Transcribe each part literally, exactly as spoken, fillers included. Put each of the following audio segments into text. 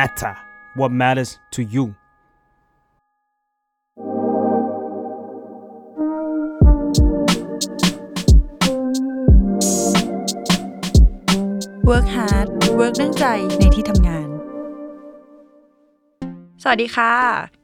matter what matters to you Work Hard Work ดั้งใจในที่ทำงานสวัสดีค่ะ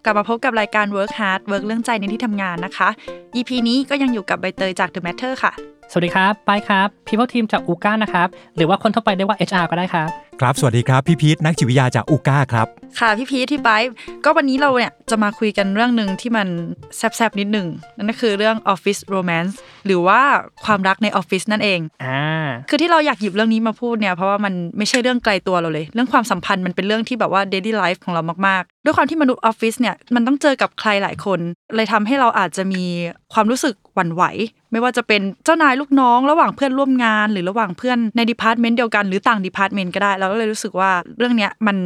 กลับมาพบกับรายการ Work Hard Work เรื่องใจในที่ทำงานนะคะ อี พี นี้ก็ยังอยู่กับใบเตยจาก The Matter ค่ะสวัสดีครับป้ายครับ People Team จากอูก้านะครับหรือว่าคนทั่วไปเรียกว่า เอช อาร์ ก็ได้ครับครับสวัสดีครับพี่พีทนักจิตวิทยาจากอูก้าครับค่ะพี่พีทที่ป้ายก็วันนี้เราเนี่ยจะมาคุยกันเรื่องนึงที่มันแซ่บๆนิดนึงนั่นก็คือเรื่อง Office Romance หรือว่าความรักในออฟฟิศนั่นเองอ่าคือที่เราอยากหยิบเรื่องนี้มาพูดเนี่ยเพราะว่ามันไม่ใช่เรื่องไกลตัวเราเลยเรื่องความสัมพันธ์มันเป็นเรื่องที่แบบว่า daily life ของเรามากๆด้วยความที่มนุษย์ออฟฟิศเนี่ยมันต้องเจอกับใครหลายคนเลยทำให้เราอาจจะมีความรู้สึกหวั่นไหวไม่ว่าจะเป็นเจ้านายลูกน้องระหว่างเพื่อนร่วมงานหรือระหว่างเพื่อนในดีพาร์ตเมนต์เดียวกันหรือต่างดีพาร์ตเมนต์ก็ได้เราก็เลยรู้สึกว่าเรื่องเนี้ยมัน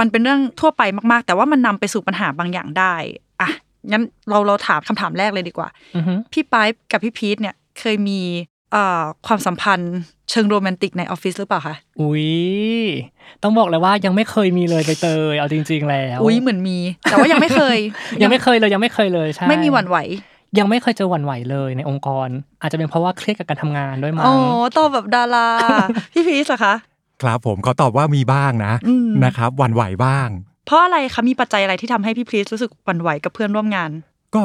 มันเป็นเรื่องทั่วไปมากๆแต่ว่ามันนำไปสู่ปัญหาบางอย่างได้อ่ะงั้นเราเราถามคำถามแรกเลยดีกว่า mm-hmm. พี่ป๊ายกับพี่พีทเนี่ยเคยมีเอ่อความสัมพันธ์เชิงโรแมนติกในออฟฟิศหรือเปล่าคะอุ๊ยต้องบอกเลยว่ายังไม่เคยมีเลยใบเตยเอาจริงๆแล้วอุ๊ยเหมือนมีแต่ว่ายังไม่เคย ยังไม่เคยเลยยังไม่เคยเลยใช่ไม่มีหวั่นไหวยังไม่เคยเจอหวั่นไหวเลยในองค์กรอาจจะเป็นเพราะว่าเครียดกับการทำงานด้วยมั้งอ๋อตอบแบบดารา พี่พีชเหรอคะครับผมขอตอบว่ามีบ้างนะนะครับหวั่นไหวบ้างเพราะอะไรคะมีปัจจัยอะไรที่ทำให้พี่พีชรู้สึกหวั่นไหวกับเพื่อนร่วมงานก็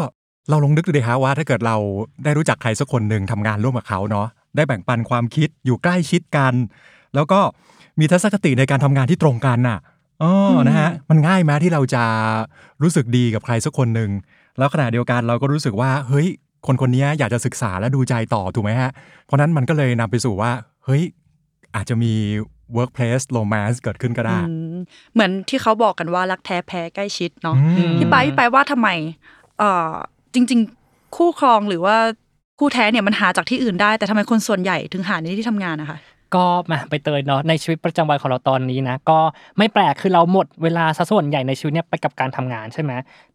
เราลองนึกดูดิฮะว่าถ้าเกิดเราได้รู้จักใครสักคนนึงทำงานร่วมกับเขาเนาะได้แบ่งปันความคิดอยู่ใกล้ชิดกันแล้วก็มีทัศนคติในการทำงานที่ตรงกันน่ะอ๋อนะฮะมันง่ายไหมที่เราจะรู้สึกดีกับใครสักคนนึงแล้วขณะเดียวกันเราก็รู้สึกว่าเฮ้ยคนคนนี้อยากจะศึกษาและดูใจต่อถูกไหมฮะเพราะนั้นมันก็เลยนำไปสู่ว่าเฮ้ยอาจจะมี workplace romance เกิดขึ้นก็ได้เหมือนที่เขาบอกกันว่ารักแท้แพ้ใกล้ชิดเนาะพี่ปายพี่ปายว่าทำไมเอ่อจริงๆคู่ครองหรือว่าคู่แท้เนี่ยมันหาจากที่อื่นได้แต่ทำไมคนส่วนใหญ่ถึงหาในที่ทำงานนะคะก็มาไปเตยเนาะในชีวิตประจำวันของเราตอนนี้นะก็ไม่แปลกคือเราหมดเวลาซะส่วนใหญ่ในชีวิตเนี่ยไปกับการทำงานใช่ไหม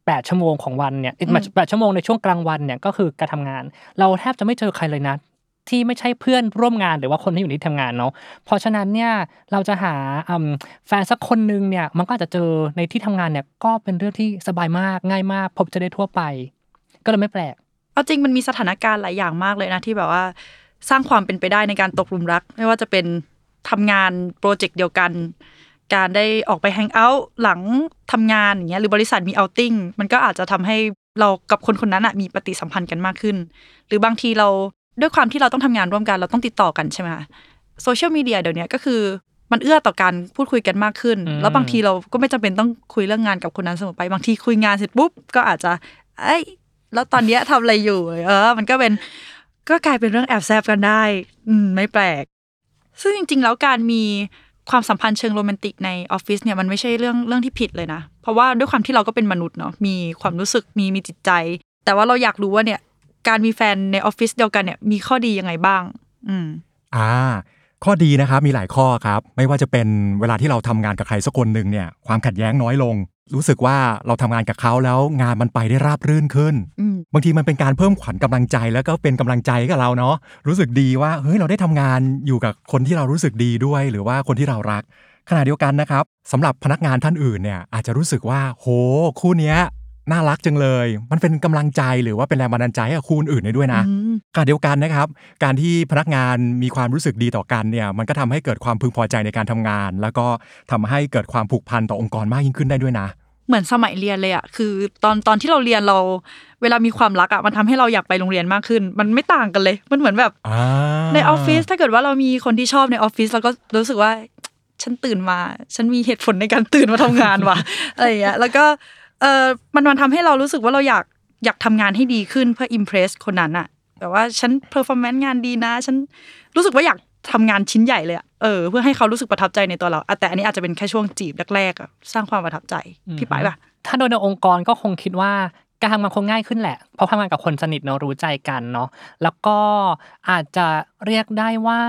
แปดชั่วโมงของวันเนี่ยแปดชั่วโมงในช่วงกลางวันเนี่ยก็คือการทำงานเราแทบจะไม่เจอใครเลยนะที่ไม่ใช่เพื่อนร่วมงานหรือว่าคนที่อยู่ในที่ทำงานเนาะเพราะฉะนั้นเนี่ยเราจะหาแฟนสักคนนึงเนี่ยมันก็อาจจะเจอในที่ทำงานเนี่ยก็เป็นเรื่องที่สบายมากง่ายมากพบจะได้ทั่วไปก็เลยไม่แปลกเอาจริงมันมีสถานการณ์หลายอย่างมากเลยนะที่แบบว่าสร้างความเป็นไปได้ในการตกหลุมรักไม่ว่าจะเป็นทำงานโปรเจกต์เดียวกันการได้ออกไปแฮงเอาท์หลังทำงานอย่างเงี้ยหรือบริษัทมีเอาท์ติ้งมันก็อาจจะทำให้เรากับคนคนนั้นมีปฏิสัมพันธ์กันมากขึ้นหรือบางทีเราด้วยความที่เราต้องทำงานร่วมกันเราต้องติดต่อกันใช่ไหมคะโซเชียลมีเดียเดี๋ยวนี้ก็คือมันเอื้อต่อการพูดคุยกันมากขึ้นแล้วบางทีเราก็ไม่จำเป็นต้องคุยเรื่องงานกับคนนั้นเสมอไปบางทีคุยงานเสร็จปุ๊บก็อาจจะเอ้ยแล้วตอนนี้ทำอะไรอยู่เออมันก็เป็นก็กลายเป็นเรื่องแอบแซบกันได้อืมไม่แปลกซึ่งจริงๆแล้วการมีความสัมพันธ์เชิงโรแมนติกในออฟฟิศเนี่ยมันไม่ใช่เรื่องเรื่องที่ผิดเลยนะเพราะว่าด้วยความที่เราก็เป็นมนุษย์เนาะมีความรู้สึกมีมีจิตใจแต่ว่าเราอยากรู้ว่าเนี่ยการมีแฟนในออฟฟิศเดียวกันเนี่ยมีข้อดียังไงบ้างอืมอ่าข้อดีนะครับมีหลายข้อครับไม่ว่าจะเป็นเวลาที่เราทำงานกับใครสักคนนึงเนี่ยความขัดแย้งน้อยลงรู้สึกว่าเราทำงานกับเขาแล้วงานมันไปได้ราบรื่นขึ้นบางทีมันเป็นการเพิ่มขวัญกำลังใจแล้วก็เป็นกำลังใจกับเราเนาะรู้สึกดีว่าเฮ้ยเราได้ทำงานอยู่กับคนที่เรารู้สึกดีด้วยหรือว่าคนที่เรารักขณะเดียวกันนะครับสำหรับพนักงานท่านอื่นเนี่ยอาจจะรู้สึกว่าโหคู่เนี้ยน่ารักจังเลยมันเป็นกำลังใจหรือว่าเป็นแรงบันดาลใจให้กับคู่อื่นได้ด้วยนะขณะเดียวกันนะครับการที่พนักงานมีความรู้สึกดีต่อกันเนี่ยมันก็ทำให้เกิดความพึงพอใจในการทำงานแล้วก็ทำให้เกิดความผูกพันต่อองค์กรมากยิ่งขึ้นได้ด้วยนะเหมือนสมัยเรียนเลยอะคือตอนตอนที่เราเรียนเราเวลามีความรักอะมันทำให้เราอยากไปโรงเรียนมากขึ้นมันไม่ต่างกันเลยมันเหมือนแบบในออฟฟิศถ้าเกิดว่าเรามีคนที่ชอบในออฟฟิศเราก็รู้สึกว่าฉันตื่นมาฉันมีเหตุผลในการตื่นมาทำงานว่ะอะไรอย่างเงี้ยแล้วก็เออมันมันทำให้เรารู้สึกว่าเราอยากอยากทำงานให้ดีขึ้นเพื่ออิมเพรสคนนั้นอะแต่ว่าฉันเพอร์ฟอร์แมนซ์งานดีนะฉันรู้สึกว่าอยากทำงานชิ้นใหญ่เลยอะเออเพื่อให้เขารู้สึกประทับใจในตัวเราแต่อันนี้อาจจะเป็นแค่ช่วงจีบแรกๆอะสร้างความประทับใจพี่ป๋ายป่ะถ้าโดยในองค์กรก็คงคิดว่าการทำงานคงง่ายขึ้นแหละเพราะทำงานกับคนสนิทเนาะรู้ใจกันเนาะแล้วก็อาจจะเรียกได้ว่า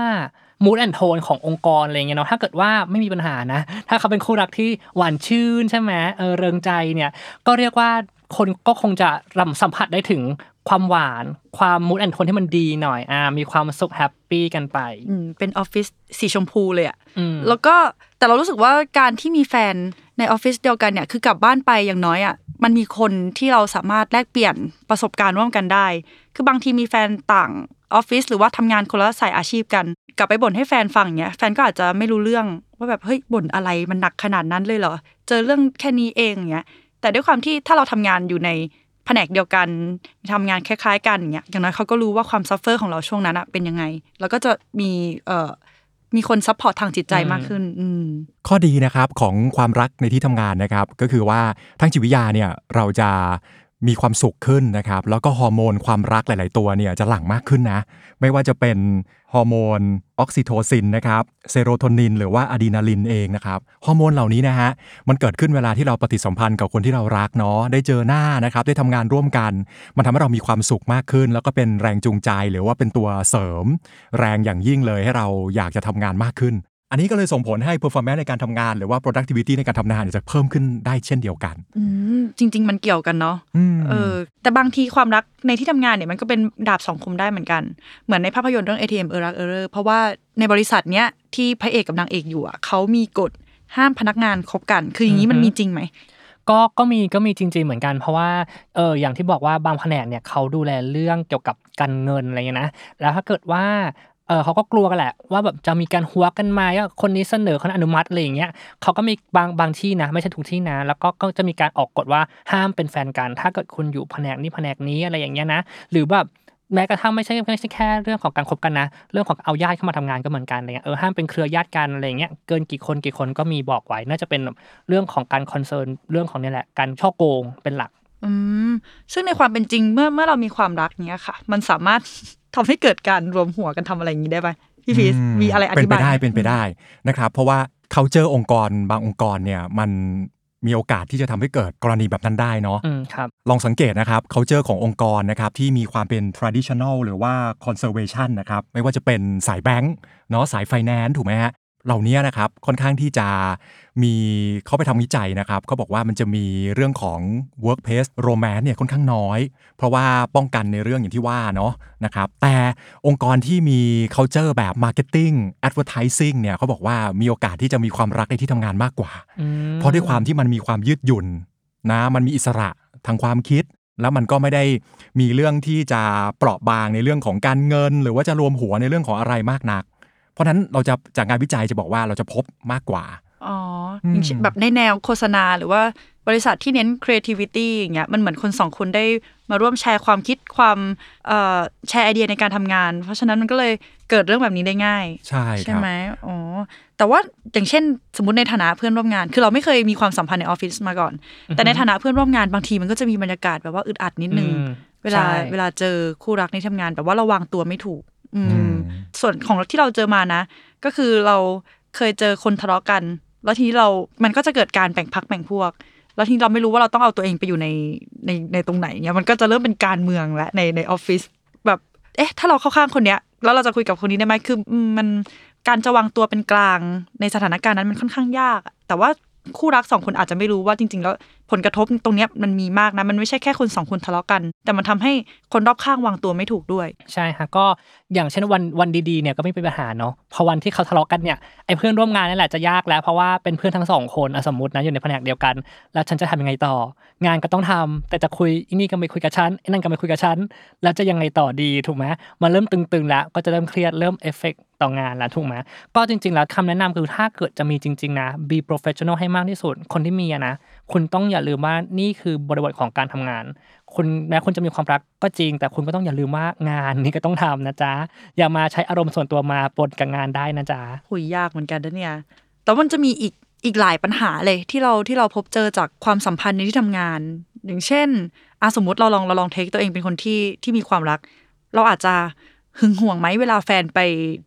mood and tone ขององค์กรอะไรเงี้ยเนาะถ้าเกิดว่าไม่มีปัญหานะถ้าเขาเป็นคู่รักที่หวานชื่นใช่มั้ยเออเริงใจเนี่ยก็เรียกว่าคนก็คงจะสัมผัสได้ถึง ความหวานความมูดแอนด์โทนที่มันดีหน่อยอ่ามีความสุขแฮปปี้กันไปอืมเป็นออฟฟิศสีชมพูเลยอ่ะแล้วก็แต่เรารู้สึกว่าการที่มีแฟนในออฟฟิศเดียวกันเนี่ยคือกลับบ้านไปอย่างน้อยอ่ะมันมีคนที่เราสามารถแลกเปลี่ยนประสบการณ์ร่วมกันได้คือบางทีมีแฟนต่างออฟฟิศหรือว่าทำงานคนละสายอาชีพกันกลับไปบ่นให้แฟนฟังเนี่ยแฟนก็อาจจะไม่รู้เรื่องว่าแบบเฮ้ยบ่นอะไรมันหนักขนาดนั้นเลยเหรอเจอเรื่องแค่นี้เองเงี้ยแต่ด้วยความที่ถ้าเราทำงานอยู่ในแผนกเดียวกันทำงานคล้ายๆกันอย่างเงี้ยอย่างน้อยเขาก็รู้ว่าความซัฟเฟอร์ของเราช่วงนั้นอะเป็นยังไงแล้วก็จะมีเอ่อมีคนซัพพอร์ตทางจิตใจมากขึ้นข้อดีนะครับของความรักในที่ทำงานนะครับก็คือว่าทั้งจิตวิทยาเนี่ยเราจะมีความสุขขึ้นนะครับแล้วก็ฮอร์โมนความรักหลายๆตัวเนี่ยจะหลั่งมากขึ้นนะไม่ว่าจะเป็นฮอร์โมนออกซิโทซินนะครับเซโรโทนินหรือว่าอะดรีนาลินเองนะครับฮอร์โมนเหล่านี้นะฮะมันเกิดขึ้นเวลาที่เราปฏิสัมพันธ์กับคนที่เรารักเนาะได้เจอหน้านะครับได้ทำงานร่วมกันมันทำให้เรามีความสุขมากขึ้นแล้วก็เป็นแรงจูงใจหรือว่าเป็นตัวเสริมแรงอย่างยิ่งเลยให้เราอยากจะทำงานมากขึ้นอันนี้ก็เลยส่งผลให้ performance ในการทำงานหรือว่า productivity ในการทำงานจะเพิ่มขึ้นได้เช่นเดียวกันจริงๆมันเกี่ยวกันเนาะเออแต่บางทีความรักในที่ทำงานเนี่ยมันก็เป็นดาบสองคมได้เหมือนกันเหมือนในภาพยนตร์เรื่อง เอ ที เอ็ม เออรักเออเรอเพราะว่าในบริษัทเนี้ยที่พระเอกกับนางเอกอยู่อ่ะเขามีกฎห้ามพนักงานคบกันคืออย่างนี้มันมีจริงไหมก็ก็มีก็มีจริงๆเหมือนกันเพราะว่าเอออย่างที่บอกว่าบางแผนกเนี่ยเขาดูแลเรื่องเกี่ยวกับการเงินอะไรเงี้ยนะแล้วถ้าเกิดว่าเออเขาก็กลัวกันแหละว่าแบบจะมีการหัวกันมาว่าคนนี้เสนอคนอนุมัติอะไรอย่างเงี้ยเขาก็มีบางบางที่นะไม่ใช่ทุกที่นะแล้วก็ก็จะมีการออกกฎว่าห้ามเป็นแฟนกันถ้าเกิดคุณอยู่แผนกนี้แผนกนี้อะไรอย่างเงี้ยนะหรือแบบแม้กระทั่งไม่ใช่ไม่ใช่แค่เรื่องของการคบกันนะเรื่องของเอาญาติเข้ามาทำงานก็เหมือนกันอะไรเงี้ยเออห้ามเป็นเครือญาติกันอะไรเงี้ยเกินกี่คนกี่คนก็มีบอกไว้น่าจะเป็นเรื่องของการคอนเซิร์นเรื่องของนี่แหละการช่อโกงเป็นหลักอืมซึ่งในความเป็นจริงเมื่อเมื่อเรามีความรักเนี้ยค่ะมันสามารถทำให้เกิดการรวมหัวกันทำอะไรอย่างนี้ได้ไหมพี่พีชมีอะไรอธิบายเป็นไปได้เป็นไปได้นะครับเพราะว่าเขาเจอองค์กรบางองค์กรเนี่ยมันมีโอกาสที่จะทำให้เกิดกรณีแบบนั้นได้เนาะลองสังเกตนะครับเขาเจอขององค์กรนะครับที่มีความเป็น traditional หรือว่า conservation นะครับไม่ว่าจะเป็นสายแบงก์เนาะสาย finance ถูกไหมฮะเหล่านี้นะครับค่อนข้างที่จะมีเขาไปทำวิจัยนะครับเขาบอกว่ามันจะมีเรื่องของ workplace romance เนี่ยค่อนข้างน้อยเพราะว่าป้องกันในเรื่องอย่างที่ว่าเนาะนะครับแต่องค์กรที่มี culture แบบ marketing advertising เนี่ยเขาบอกว่ามีโอกาสที่จะมีความรักในที่ทำงานมากกว่าเพราะด้วยความที่มันมีความยืดหยุ่นนะมันมีอิสระทางความคิดแล้วมันก็ไม่ได้มีเรื่องที่จะเปราะบางในเรื่องของการเงินหรือว่าจะรวมหัวในเรื่องของอะไรมากนักเพราะนั้นเราจะจากงานวิจัยจะบอกว่าเราจะพบมากกว่าอ๋อแบบในแนวโฆษณาหรือว่าบริษัทที่เน้น creativity อย่างเงี้ยมันเหมือนคนสองคนได้มาร่วมแชร์ความคิดความเอ่อแชร์ไอเดียในการทำงานเพราะฉะนั้นมันก็เลยเกิดเรื่องแบบนี้ได้ง่ายใช่ใช่ไหมอ๋อแต่ว่าอย่างเช่นสมมติในฐานะเพื่อนร่วมงานคือเราไม่เคยมีความสัมพันธ์ในออฟฟิศมาก่อนแต่ในฐานะเพื่อนร่วมงานบางทีมันก็จะมีบรรยากาศแบบว่าอึดอัดนิดนึงเวลาเวลาเจอคู่รักในที่ทำงานแบบว่าเราวางตัวไม่ถูกส่วนของที่เราเจอมานะก็คือเราเคยเจอคนทะเลาะกันแล้วทีนี้เรามันก็จะเกิดการแบ่งพรรคแบ่งพวกแล้วทีนี้เราไม่รู้ว่าเราต้องเอาตัวเองไปอยู่ในในในตรงไหนเนี่ยมันก็จะเริ่มเป็นการเมืองและในในออฟฟิศแบบเอ๊ะถ้าเราเข้าข้างคนเนี้ยแล้วเราจะคุยกับคนนี้ได้ไหมคือมันการจะวางตัวเป็นกลางในสถานการณ์นั้นมันค่อนข้างยากแต่ว่าคู่รักสองคนอาจจะไม่รู้ว่าจริงๆแล้วผลกระทบตรงเนี้ยมันมีมากนะมันไม่ใช่แค่คนสองคนทะเลาะกันแต่มันทำให้คนรอบข้างวางตัวไม่ถูกด้วยใช่ค่ะก็อย่างเช่นวันวันดีๆเนี่ยก็ไม่เป็นปัญหาเนาะพอวันที่เขาทะเลาะกันเนี่ยไอ้เพื่อนร่วมงานนั่นแหละจะยากแล้วเพราะว่าเป็นเพื่อนทั้งสองคนสมมตินะอยู่ในแผนกเดียวกันแล้วฉันจะทำยังไงต่องานก็ต้องทำแต่จะคุยอีนี่ก็ไม่คุยกับฉันไอ้นั่นก็ไม่คุยกับฉันแล้วจะยังไงต่อดีถูกไหมมันเริ่มตึงๆแล้วก็จะเริ่มเครียดเริ่มเอฟเฟกต์ต่องานแล้วถูกไหมก็จริงๆแล้วคำแนะนำคือถ้าเกิดจะมีจริงๆนะ be professional ให้มากที่สุดคนที่มีนะคุณต้องอย่าลืมว่านี่คือบริบทของการทำงานคุณแม้คุณจะมีความรักก็จริงแต่คุณก็ต้องอย่าลืมว่างานนี้ก็ต้องทำนะจ๊ะอย่ามาใช้อารมณ์ส่วนตัวมาปนกับงานได้นะจ๊ะหุยยากเหมือนกันนะเนี่ยแต่มันจะมีอีกอีกหลายปัญหาเลยที่เราที่เราพบเจอจากความสัมพันธ์ในที่ทำงานอย่างเช่นอ่ะสมมติเราลองเราลองเทคตัวเองเป็นคนที่ที่มีความรักเราอาจจะหึงหวงไหมเวลาแฟนไป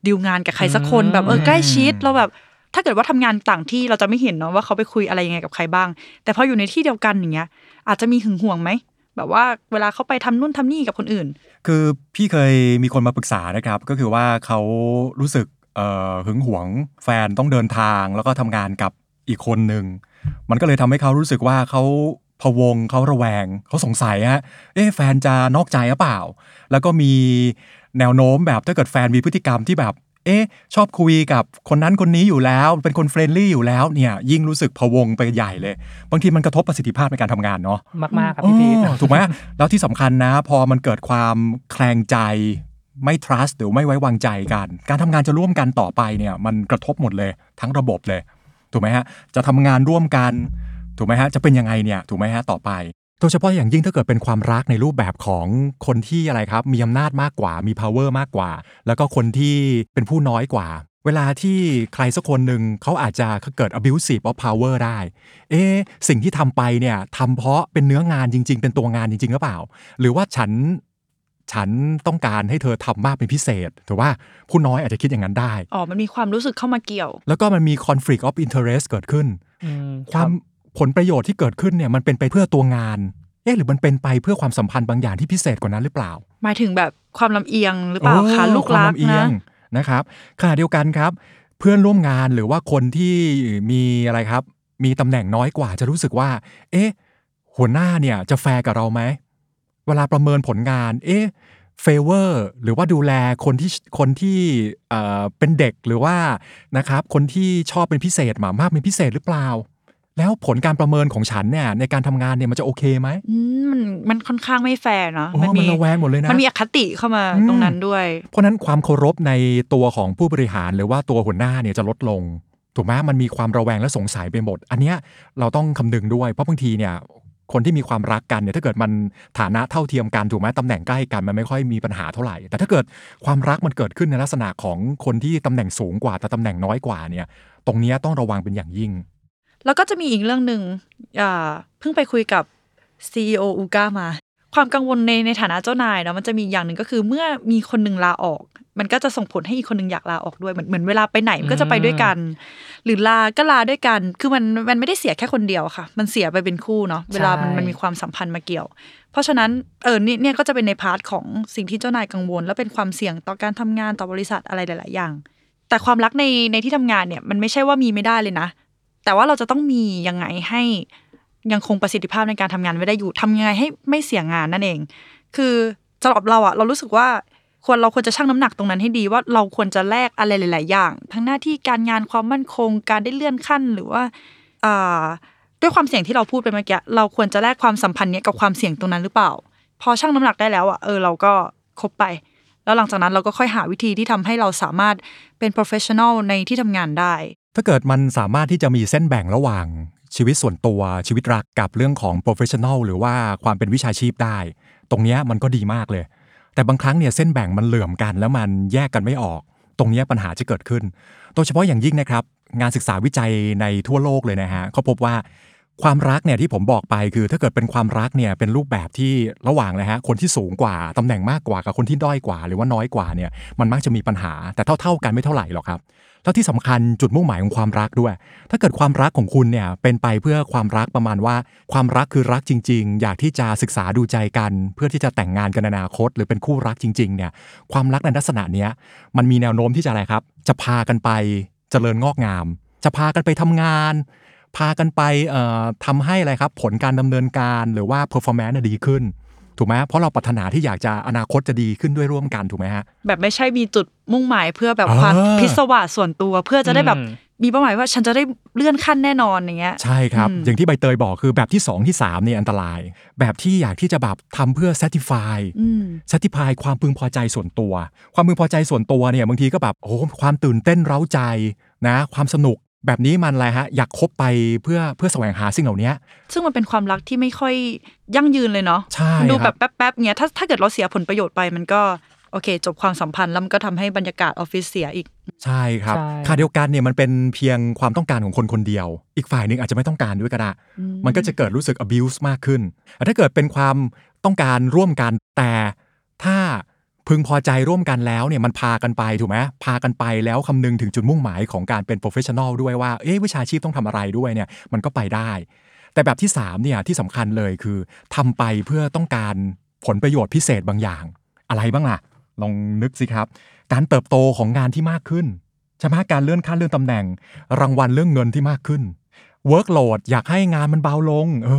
ดีลงานกับใครสักคนแบบเออใกล้ชิดเราแบบถ้าเกิดว่าทำงานต่างที่เราจะไม่เห็นเนาะว่าเขาไปคุยอะไรยังไงกับใครบ้างแต่พออยู่ในที่เดียวกันอย่างเงี้ยอาจจะมีหึงหวงไหมแบบว่าเวลาเขาไปทำนู่นทำนี่กับคนอื่นคือพี่เคยมีคนมาปรึกษานะครับก็คือว่าเขารู้สึกหึงหวงแฟนต้องเดินทางแล้วก็ทำงานกับอีกคนนึงมันก็เลยทำให้เขารู้สึกว่าเขา พะวงเขาระแวงเขาสงสัยฮะเอ๊ะแฟนจะนอกใจหรือเปล่าแล้วก็มีแนวโน้มแบบถ้าเกิดแฟนมีพฤติกรรมที่แบบเอ๊ะชอบคุยกับคนนั้นคนนี้อยู่แล้วเป็นคนเฟรนลี่อยู่แล้วเนี่ยยิ่งรู้สึกพะวงไปใหญ่เลยบางทีมันกระทบประสิทธิภาพในการทำงานเนาะมากๆครับพี่พีถูกไหมแล้วที่สำคัญนะพอมันเกิดความแคลงใจไม่ trust หรือไม่ไว้วางใจกันการทำงานจะร่วมกันต่อไปเนี่ยมันกระทบหมดเลยทั้งระบบเลยถูกไหมฮะจะทำงานร่วมกันถูกไหมฮะจะเป็นยังไงเนี่ยถูกไหมฮะต่อไปโดยเฉพาะอย่างยิ่งถ้าเกิดเป็นความรักในรูปแบบของคนที่อะไรครับมีอำนาจมากกว่ามี power มากกว่าแล้วก็คนที่เป็นผู้น้อยกว่าเวลาที่ใครสักคนหนึ่งเขาอาจจะเกิด abusive of power ได้เอ๊ะสิ่งที่ทำไปเนี่ยทำเพราะเป็นเนื้องานจริงๆเป็นตัวงานจริงๆหรือเปล่าหรือว่าฉันฉันต้องการให้เธอทำมากเป็นพิเศษถือว่าผู้น้อยอาจจะคิดอย่างนั้นได้อ๋อมันมีความรู้สึกเข้ามาเกี่ยวแล้วก็มันมี conflict of interest เกิดขึ้นความผลประโยชน์ที่เกิดขึ้นเนี่ยมันเป็นไปเพื่อตัวงานเอ๊ะหรือมันเป็นไปเพื่อความสัมพันธ์บางอย่างที่พิเศษกว่านั้นหรือเปล่าหมายถึงแบบความลำเอียงหรือเปล่าคะลูกรักนะนะครับขณะเดียวกันครับเพื่อนร่วมงานหรือว่าคนที่มีอะไรครับมีตำแหน่งน้อยกว่าจะรู้สึกว่าเอ๊ะหัวหน้าเนี่ยจะแฟร์กับเราไหมเวลาประเมินผลงานเอ๊ะเฟเวอร์หรือว่าดูแลคนที่คนที่เอ่อเป็นเด็กหรือว่านะครับคนที่ชอบเป็นพิเศษมามากเป็นพิเศษหรือเปล่าแล้วผลการประเมินของฉันเนี่ยในการทำงานเนี่ยมันจะโอเคไหมมันมันค่อนข้างไม่แฟร์เนาะมันมีระแวงหมดเลยนะมันมีอคติเข้ามาตรงนั้นด้วยเพราะนั้นความเคารพในตัวของผู้บริหารหรือว่าตัวหัวหน้าเนี่ยจะลดลงถูกไหมมันมีความระแวงและสงสัยไปหมดอันเนี้ยเราต้องคำนึงด้วยเพราะบางทีเนี่ยคนที่มีความรักกันเนี่ยถ้าเกิดมันฐานะเท่าเทียมกันถูกไหมตำแหน่งใกล้กันมันไม่ค่อยมีปัญหาเท่าไหร่แต่ถ้าเกิดความรักมันเกิดขึ้นในลักษณะของคนที่ตำแหน่งสูงกว่าแต่ตำแหน่งน้อยกว่าเนี่ยตรงนี้ต้องระวังเป็นอย่างยิ่งแล้วก็จะมีอีกเรื่องหนึ่งเพิ่งไปคุยกับ ซี อี โอ อูก้ามาความกังวลในในฐานะเจ้านายเนาะมันจะมีอย่างหนึ่งก็คือเมื่อมีคนหนึ่งลาออกมันก็จะส่งผลให้อีกคนหนึ่งอยากลาออกด้วยเหมือนเหมือนเวลาไปไหนมันก็จะไปด้วยกันหรือลาก็ลาด้วยกันคือมันมันไม่ได้เสียแค่คนเดียวค่ะมันเสียไปเป็นคู่เนาะเวลามันมันมีความสัมพันธ์มาเกี่ยวเพราะฉะนั้นเออเนี่ยเนี่ยก็จะเป็นในพาร์ทของสิ่งที่เจ้านายกังวลและเป็นความเสี่ยงต่อการทำงานต่อบริษัทอะไรหลายๆอย่างแต่ความรักในในที่ทำงานเนี่ยมันไม่ใช่ว่ามีไม่ได้เลยนะแต่ว่าเราจะต้องมียังไงให้ยังคงประสิทธิภาพในการทำงานไว้ได้อยู่ทำยังไงให้ไม่เสียงานนั่นเองคือสำหรับเราอะเรารู้สึกว่าควรเราควรจะชั่งน้ำหนักตรงนั้นให้ดีว่าเราควรจะแลกอะไรหลายๆอย่างทั้งหน้าที่การงานความมั่นคงการได้เลื่อนขั้นหรือว่าด้วยความเสี่ยงที่เราพูดไปเมื่อกี้เราควรจะแลกความสัมพันธ์เนี้ยกับความเสี่ยงตรงนั้นหรือเปล่าพอชั่งน้ำหนักได้แล้วอะเออเราก็คบไปแล้วหลังจากนั้นเราก็ค่อยหาวิธีที่ทำให้เราสามารถเป็น professional ในที่ทำงานได้ถ้าเกิดมันสามารถที่จะมีเส้นแบ่งระหว่างชีวิตส่วนตัวชีวิตรักกับเรื่องของ professional หรือว่าความเป็นวิชาชีพได้ตรงนี้มันก็ดีมากเลยแต่บางครั้งเนี่ยเส้นแบ่งมันเหลื่อมกันแล้วมันแยกกันไม่ออกตรงนี้ปัญหาจะเกิดขึ้นโดยเฉพาะอย่างยิ่งนะครับงานศึกษาวิจัยในทั่วโลกเลยนะฮะเขาพบว่าความรักเนี่ยที่ผมบอกไปคือถ้าเกิดเป็นความรักเนี่ยเป็นรูปแบบที่ระหว่างนะฮะคนที่สูงกว่าตำแหน่งมากกว่ากับคนที่ด้อยกว่าหรือว่าน้อยกว่าเนี่ยมันมักจะมีปัญหาแต่เท่าๆกันไม่เท่าไหร่หรอกครับแล้วที่สำคัญจุดมุ่งหมายของความรักด้วยถ้าเกิดความรักของคุณเนี่ยเป็นไปเพื่อความรักประมาณว่าความรักคือรักจริงๆอยากที่จะศึกษาดูใจกันเพื่อที่จะแต่งงานกันในอนาคตหรือเป็นคู่รักจริงๆเนี่ยความรักในลักษณะเนี้ยมันมีแนวโน้มที่จะอะไรครับจะพากันไปเจริญงอกงามจะพากันไปทำงานพากันไปทำให้อะไรครับผลการดำเนินการหรือว่า performance ดีขึ้นถูกไหมเพราะเราปรารถนาที่อยากจะอนาคตจะดีขึ้นด้วยร่วมกันถูกไหมฮะแบบไม่ใช่มีจุดมุ่งหมายเพื่อแบบความพิศวาสส่วนตัวเพื่อจะได้แบบมีเป้าหมายว่าฉันจะได้เลื่อนขั้นแน่นอนอย่างเงี้ยใช่ครับอย่างที่ใบเตยบอกคือแบบที่สองที่สามเนี่ยอันตรายแบบที่อยากที่จะแบบทำเพื่อ satisfy satisfy ความพึงพอใจส่วนตัวความพึงพอใจส่วนตัวเนี่ยบางทีก็แบบโอ้ความตื่นเต้นเร้าใจนะความสนุกแบบนี้มันอะไรฮะอยากคบไปเพื่อเพื่อแสวงหาสิ่งเหล่านี้ซึ่งมันเป็นความรักที่ไม่ค่อยยั่งยืนเลยเนาะดูแบบแป๊บๆเงี้ยถ้าถ้าเกิดเราเสียผลประโยชน์ไปมันก็โอเคจบความสัมพันธ์แล้วมันก็ทำให้บรรยากาศออฟฟิศเสียอีกใช่ครับค่ะเดียวกันเนี่ยมันเป็นเพียงความต้องการของคนคนเดียวอีกฝ่ายนึงอาจจะไม่ต้องการด้วยก็ได้มันก็จะเกิดรู้สึก abuse มากขึ้นแต่ถ้าเกิดเป็นความต้องการร่วมกันแต่ถ้าพึงพอใจร่วมกันแล้วเนี่ยมันพากันไปถูกไหมพากันไปแล้วคำนึงถึงจุดมุ่งหมายของการเป็น professional ด้วยว่าเอ๊ะวิชาชีพต้องทำอะไรด้วยเนี่ยมันก็ไปได้แต่แบบที่สามเนี่ยที่สำคัญเลยคือทำไปเพื่อต้องการผลประโยชน์พิเศษบางอย่างอะไรบ้างล่ะลองนึกสิครับการเติบโตของงานที่มากขึ้นใช่ไหมการเลื่อนขั้นเลื่อนตำแหน่งรางวัลเรื่องเงินที่มากขึ้น workload อยากให้งานมันเบาลงเอ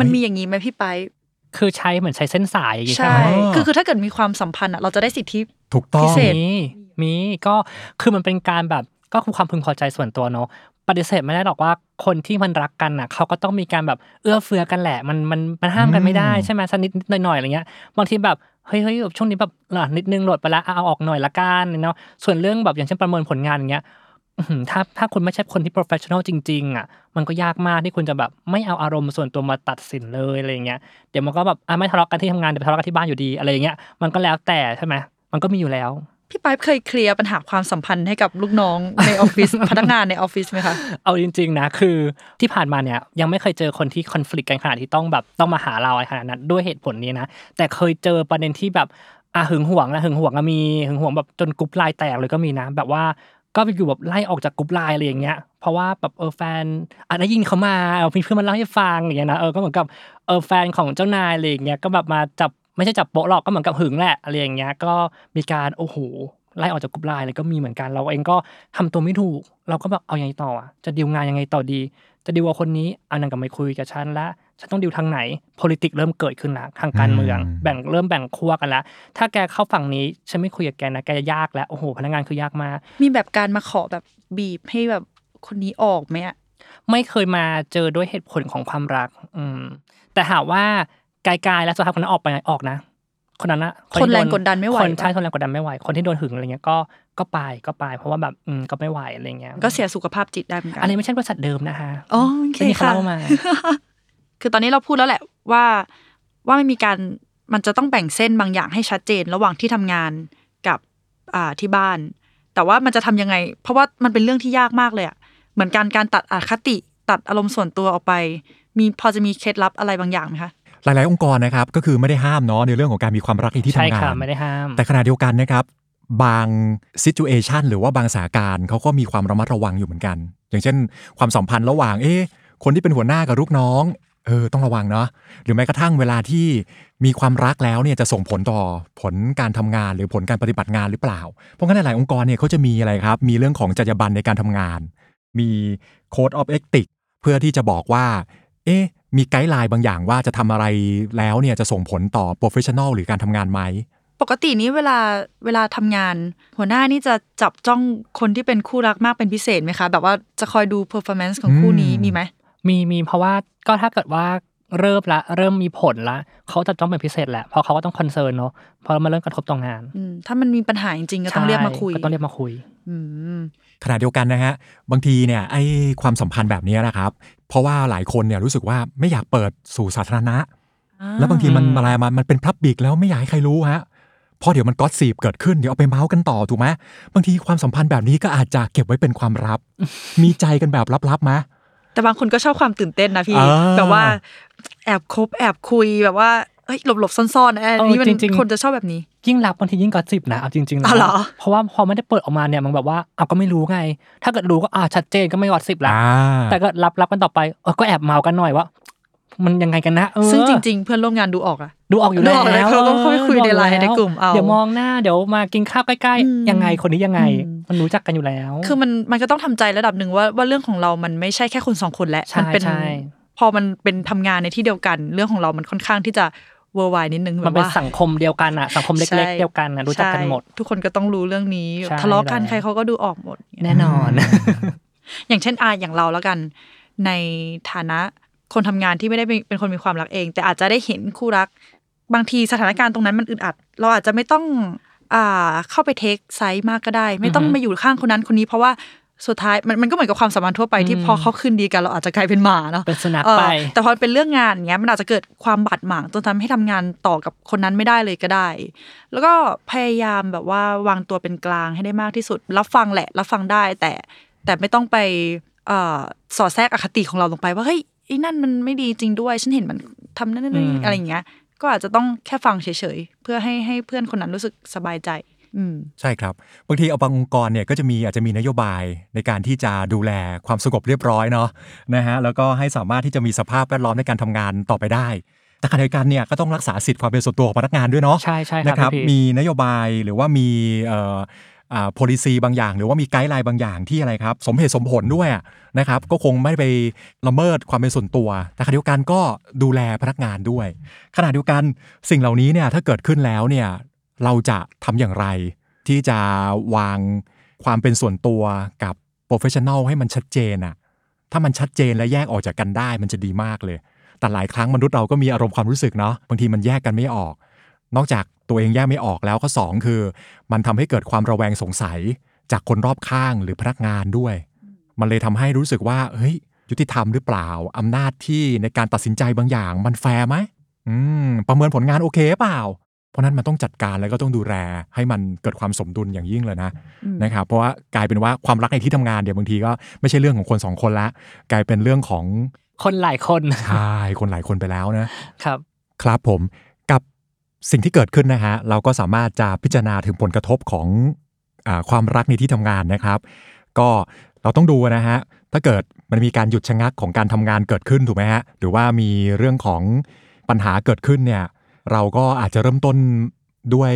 อมันมีอย่างงี้มั้ยพี่ไปคือใช้เหมือนใช้เส้นสายอย่างงี้ใช่คือคือถ้าเกิดมีความสัมพันธ์อ่ะเราจะได้สิทธิถูกต้องนี้มีก็คือมันเป็นการแบบก็คือความพึงพอใจส่วนตัวเนาะปฏิเสธไม่ได้หรอกว่าคนที่มันรักกันน่ะเขาก็ต้องมีการแบบเอื้อเฟื้อกันแหละมันมันมันห้ามกันไม่ได้ใช่มั้ยสักนิดหน่อยๆอะไรเงี้ยบางทีแบบเฮ้ยๆแบบช่วงนี้แบบอ่ะนิดนึงโหลดไปละเอาออกหน่อยละกันเนาะส่วนเรื่องแบบอย่างเช่นประเมินผลงานอย่างเงี้ยถ้าถ้าคุณไม่ใช่คนที่ professional จริงๆอ่ะมันก็ยากมากที่คุณจะแบบไม่เอาอารมณ์ส่วนตัวมาตัดสินเลยอะไรอย่างเงี้ยเดี๋ยวมันก็แบบอ่ะไม่ทะเลาะกันที่ทำงานเดี๋ยวทะเลาะกันที่บ้านอยู่ดีอะไรอย่างเงี้ยมันก็แล้วแต่ใช่มั้ยมันก็มีอยู่แล้วพี่ป๊าบเคยเคลียร์ปัญหาความสัมพันธ์ให้กับลูกน้องในออฟฟิศพนักงานในออฟฟิศมั้ยคะเอาจริงๆนะคือที่ผ่านมาเนี่ยยังไม่เคยเจอคนที่ conflict กันขนาดที่ต้องแบบต้องมาหาเราขนาดนั้นด้วยเหตุผลนี้นะแต่เคยเจอประเด็นที่แบบอ่ะหึงหวงนะหึงหวงก็มีหึงหวงแบบจนกรุ๊ปไลน์แตกเลยก็มีนะแบบว่าก็อยู่แบบไล่ออกจากกลุ่มไลน์อะไรอย่างเงี้ยเพราะว่าแบบเออแฟนอ่ะได้ยินเขามาเอาเพื่อนมาเล่าให้ฟังอย่างเงี้ยนะเออก็เหมือนกับเออแฟนของเจ้านายอะไรอย่างเงี้ยก็แบบมาจับไม่ใช่จับโป๊ะหรอกก็เหมือนกับหึงแหละอะไรอย่างเงี้ยก็มีการโอ้โหไล่ออกจากกลุ่มไลน์เลยก็มีเหมือนกันเราเองก็ทำตัวไม่ถูกเราก็แบบเอายังไงต่ออ่ะจะดีลงานยังไงต่อดีจะดีลกับคนนี้เอานั่นก็ไม่คุยกับฉันละฉันต้องดีลทางไหน politics เริ่มเกิดขึ้นละทางการเมืองแบ่งเริ่มแบ่งขั้วกันละถ้าแกเข้าฝั่งนี้ฉันไม่คุยกับแกนะแกจะยากแล้วโอ้โหพนักงานคือยากมากมีแบบการมาขอแบบบีบให้แบบคนนี้ออกมั้ยอ่ะไม่เคยมาเจอด้วยเหตุผลของความรักอืมแต่หากว่าไกลๆแล้วสุดท้ายคนนั้นออกไปออกนะคนนั้นน่ะคนแรงกดดันไม่ไหวคนใช่คนแรงกดดันไม่ไหวคนที่โดนหึงอะไรเงี้ยก็ก็ไปก็ไปเพราะว่าแบบอืมก็ไม่ไหวอะไรเงี้ยก็เสียสุขภาพจิตได้เหมือนกันอันนี้ไม่ใช่บริษัทเดิมนะคะอ๋อโอเคค่ะคือตอนนี้เราพูดแล้วแหละว่าว่าไม่มีการมันจะต้องแบ่งเส้นบางอย่างให้ชัดเจนระหว่างที่ทำงานกับอ่าที่บ้านแต่ว่ามันจะทำยังไงเพราะว่ามันเป็นเรื่องที่ยากมากเลยอ่ะเหมือนการการตัดอคติตัดอารมณ์ส่วนตัวออกไปมีพอจะมีเคล็ดลับอะไรบางอย่างมั้ยคะหลายๆองค์กรนะครับก็คือไม่ได้ห้ามเนาะในเรื่องของการมีความรักในที่ทำงานใช่ค่ะไม่ได้ห้ามแต่ขณะเดียวกันนะครับบาง situation หรือว่าบางสถานการณ์เค้าก็มีความระมัดระวังอยู่เหมือนกันอย่างเช่นความสัมพันธ์ระหว่างเอ๊ะคนที่เป็นหัวหน้ากับลูกน้องเออต้องระวังเนาะหรือแม้กระทั่งเวลาที่มีความรักแล้วเนี่ยจะส่งผลต่อผลการทำงานหรือผลการปฏิบัติงานหรือเปล่าเพราะงั้นหลายองค์กรเนี่ยเขาจะมีอะไรครับมีเรื่องของจรรยาบรรณในการทำงานมี Code of Ethics เพื่อที่จะบอกว่าเอ๊ะมีไกด์ไลน์บางอย่างว่าจะทำอะไรแล้วเนี่ยจะส่งผลต่อ professional หรือการทำงานไหมปกตินี้เวลาเวลาทำงานหัวหน้านี่จะจับจ้องคนที่เป็นคู่รักมากเป็นพิเศษไหมคะแบบว่าจะคอยดู performance ของคู่นี้มีไหมมีมีเพราะว่าก็ถ้าเกิดว่าเริ่มละเริ่มมีผลละเขาจะต้องเป็นพิเศษแหละเพราะเขาก็ต้องคอนเซิร์นเนาะพอมันเริ่มกระทบต่องานถ้ามันมีปัญหาจริงๆก็ต้องเรียกมาคุยก็ต้องเรียกมาคุยขณะเดียวกันนะฮะบางทีเนี่ยไอ้ความสัมพันธ์แบบนี้นะครับเพราะว่าหลายคนเนี่ยรู้สึกว่าไม่อยากเปิดสู่สาธารณะแล้วบางทีมันอะไรมามันเป็นพับบิกแล้วไม่อยากให้ใครรู้ฮะเพราะเดี๋ยวมันก็สซีบเกิดขึ้นเดี๋ยวเอาไปเมาส์กันต่อถูกไหมบางทีความสัมพันธ์แบบนี้ก็อาจจะเก็บไว้เป็นความลับมีใจกันแบบลับๆมั้ยแต่บางคนก็ชอบความตื่นเต้นนะพี่แบบว่าแอบคบแอบคุยแบบว่าเอ้ยหลบๆซ่อนๆอันนี้มันคนจะชอบแบบนี้ยิ่งลับบางทียิ่งกอสซิปนะเอาจริงๆแล้วเพราะว่าพอไม่ได้เปิดออกมาเนี่ยมันแบบว่าเอาก็ไม่รู้ไงถ้าเกิดรู้ก็อ่ะชัดเจนก็ไม่กอสซิปละแต่ก็ลับๆกันต่อไปเออก็แอบเมากันหน่อยว่ามันยังไงกันนะเออซึ่งจริงๆเพื่อนร่วมงานดูออกอ่ะดูออกอยู่แล้วเขาก็ค่อยคุยในไลน์ในกลุ่มเอาเดี๋ยวมองหน้าเดี๋ยวมากินข้าวใกล้ๆยังไงคนนี้ยังไงมันรู้จักกันอยู่แล้วคือมันมันก็ต้องทำใจระดับนึงว่าว่าเรื่องของเรามันไม่ใช่แค่คนสองคนและมันเป็นพอมันเป็นทำงานในที่เดียวกันเรื่องของเรามันค่อนข้างที่จะเวอร์ไวนิดนึงมันเป็นสังคมเดียวกันอ่ะสังคมเล็กๆเดียวกันน่ะรู้จักกันหมดทุกคนก็ต้องรู้เรื่องนี้ทะเลาะกันใครเค้าก็ดูออกหมดแน่นอนอย่างเช่นอ่ะอย่างเราแล้วกันในฐานะคนทำงานที่ไม่ได้เป็นคนมีความรักเองแต่อาจจะได้เห็นคู่รักบางทีสถานการณ์ตรงนั้นมันอึดอัดเราอาจจะไม่ต้องอ่าเข้าไปเทคไซส์มากก็ได้ไม่ต้องมาอยู่ข้างคนนั้นคนนี้เพราะว่าสุดท้ายมันมันก็เหมือนกับความสัมพันธ์ทั่วไปที่พอเขาคืนดีกันเราอาจจะกลายเป็นหมาเนาะเป็นสุนัขไปแต่พอเป็นเรื่องงานอย่างเงี้ยมันอาจจะเกิดความบาดหมางจนทำให้ทำงานต่อกับคนนั้นไม่ได้เลยก็ได้แล้วก็พยายามแบบว่าวางตัวเป็นกลางให้ได้มากที่สุดรับฟังแหละรับฟังได้แต่แต่ไม่ต้องไปอ่าสอดแทรกอคติของเราลงไปว่าเฮ้ยไอ้นั่นมันไม่ดีจริงด้วยฉันเห็นมันทำนั่นนี่อะไรอย่างเงี้ยก็อาจจะต้องแค่ฟังเฉยๆเพื่อให้ให้เพื่อนคนนั้นรู้สึกสบายใจอืมใช่ครับบางทีเอาบางองค์กรเนี่ยก็จะมีอาจจะมีนโยบายในการที่จะดูแลความสงบเรียบร้อยเนาะนะฮะแล้วก็ให้สามารถที่จะมีสภาพแวดล้อมในการทำงานต่อไปได้แต่ขณะเดียวกันเนี่ยก็ต้องรักษาสิทธิความเป็นส่วนตัวของพนักงานด้วยเนาะใช่ใช่นะครับมีนโยบายหรือว่ามี อ่า policy บางอย่างหรือว่ามีไกด์ไลน์บางอย่างที่อะไรครับสมเหตุสมผลด้วยนะครับก็คงไม่ไปละเมิดความเป็นส่วนตัวแต่ขณะเดียวกันก็ดูแลพนักงานด้วยขณะเดียวกันสิ่งเหล่านี้เนี่ยถ้าเกิดขึ้นแล้วเนี่ยเราจะทำอย่างไรที่จะวางความเป็นส่วนตัวกับ professional ให้มันชัดเจนอะถ้ามันชัดเจนและแยกออกจากกันได้มันจะดีมากเลยแต่หลายครั้งมนุษย์เราก็มีอารมณ์ความรู้สึกเนาะบางทีมันแยกกันไม่ออกนอกจากตัวเองแยกไม่ออกแล้วข้อสองคือมันทำให้เกิดความระแวงสงสัยจากคนรอบข้างหรือพนักงานด้วยมันเลยทำให้รู้สึกว่าเฮ้ยยุติธรรมหรือเปล่าอำนาจที่ในการตัดสินใจบางอย่างมันแฟร์ไหมอืมประเมินผลงานโอเคเปล่าเพราะนั้นมันต้องจัดการแล้วก็ต้องดูแลให้มันเกิดความสมดุลอย่างยิ่งเลยนะนะครับเพราะว่ากลายเป็นว่าความรักในที่ทำงานเดี๋ยวบางทีก็ไม่ใช่เรื่องของคนสองคนละกลายเป็นเรื่องของคนหลายคนใช่คนหลายคนไปแล้วนะครับครับผมกับสิ่งที่เกิดขึ้นนะฮะเราก็สามารถจะพิจารณาถึงผลกระทบของอ่าความรักในที่ทำงานนะครับก็เราต้องดูนะฮะถ้าเกิดมันมีการหยุดชะงักของการทำงานเกิดขึ้นถูกไหมฮะหรือว่ามีเรื่องของปัญหาเกิดขึ้นเนี่ยเราก็อาจจะเริ่มต้นด้วย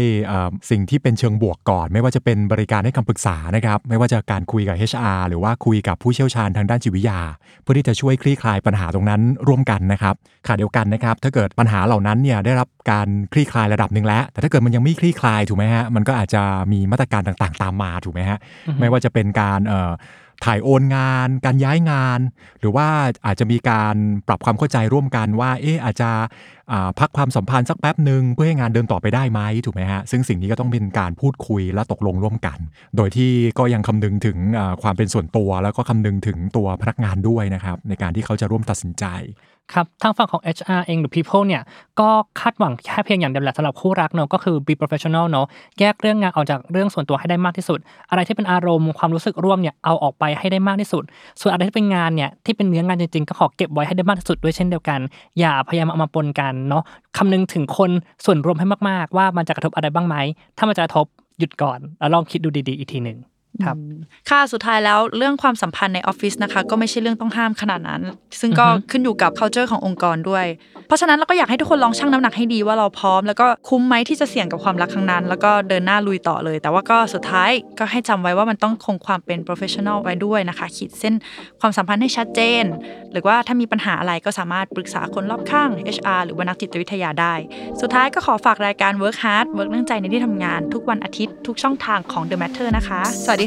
สิ่งที่เป็นเชิงบวกก่อนไม่ว่าจะเป็นบริการให้คำปรึกษานะครับไม่ว่าจะการคุยกับ เอช อาร์ หรือว่าคุยกับผู้เชี่ยวชาญทางด้านจิตวิทยาเพื่อที่จะช่วยคลี่คลายปัญหาตรงนั้นร่วมกันนะครับขณะเดียวกันนะครับถ้าเกิดปัญหาเหล่านั้นเนี่ยได้รับการคลี่คลายระดับนึงแล้วแต่ถ้าเกิดมันยังไม่คลี่คลายถูกไหมฮะมันก็อาจจะมีมาตรการต่างๆตามมาถูกไหมฮะ mm-hmm. ไม่ว่าจะเป็นการถ่ายโอนงานการย้ายงานหรือว่าอาจจะมีการปรับความเข้าใจร่วมกันว่าเอ๊ะอาจจะพักความสัมพันธ์สักแป๊บนึงเพื่อให้งานเดินต่อไปได้ไหมถูกไหมฮะซึ่งสิ่งนี้ก็ต้องเป็นการพูดคุยและตกลงร่วมกันโดยที่ก็ยังคำนึงถึงความเป็นส่วนตัวแล้วก็คำนึงถึงตัวพนักงานด้วยนะครับในการที่เขาจะร่วมตัดสินใจครับทางฝั่งของ เอช อาร์ เองหรือ people เนี่ยก็คาดหวังแค่เพียงอย่างเดียวแหละสำหรับคู่รักเนาะก็คือ be professional เนาะแยกเรื่องงานออกจากเรื่องส่วนตัวให้ได้มากที่สุดอะไรที่เป็นอารมณ์ความรู้สึกร่วมเนี่ยเอาออกไปให้ได้มากที่สุดส่วนอะไรที่เป็นงานเนี่ยที่เป็นเนื้องานจริงๆก็ขอเก็บไว้ให้ได้มากที่สุดด้วยเช่นเดียวกันอย่าพยายามเอามาปนกันเนาะคำนึงถึงคนส่วนรวมให้มากๆว่ามันจะกระทบอะไรบ้างไหมถ้ามันจะกระทบหยุดก่อนแล้วลองคิดดูดีๆอีกทีนึงครับค่ะสุดท้ายแล้วเรื่องความสัมพันธ์ในออฟฟิศนะคะก็ไม่ใช่เรื่องต้องห้ามขนาดนั้นซึ่งก็ขึ้นอยู่กับ culture ขององค์กรด้วยเพราะฉะนั้นเราก็อยากให้ทุกคนลองชั่งน้ำหนักให้ดีว่าเราพร้อมแล้วก็คุ้มไหมที่จะเสี่ยงกับความรักครั้งนั้นแล้วก็เดินหน้าลุยต่อเลยแต่ว่าก็สุดท้ายก็ให้จำไว้ว่ามันต้องคงความเป็น professional ไว้ด้วยนะคะขีดเส้นความสัมพันธ์ให้ชัดเจนหรือว่าถ้ามีปัญหาอะไรก็สามารถปรึกษาคนรอบข้าง เอช อาร์ หรือว่านักจิตวิทยาได้สุดท้ายก็ขอฝากรายการ Work Hard Work เรื่องใจในที่ทำงานทุกวันอาทิตย์ทุกช่องทางของ The Matter นะคะสวัสดี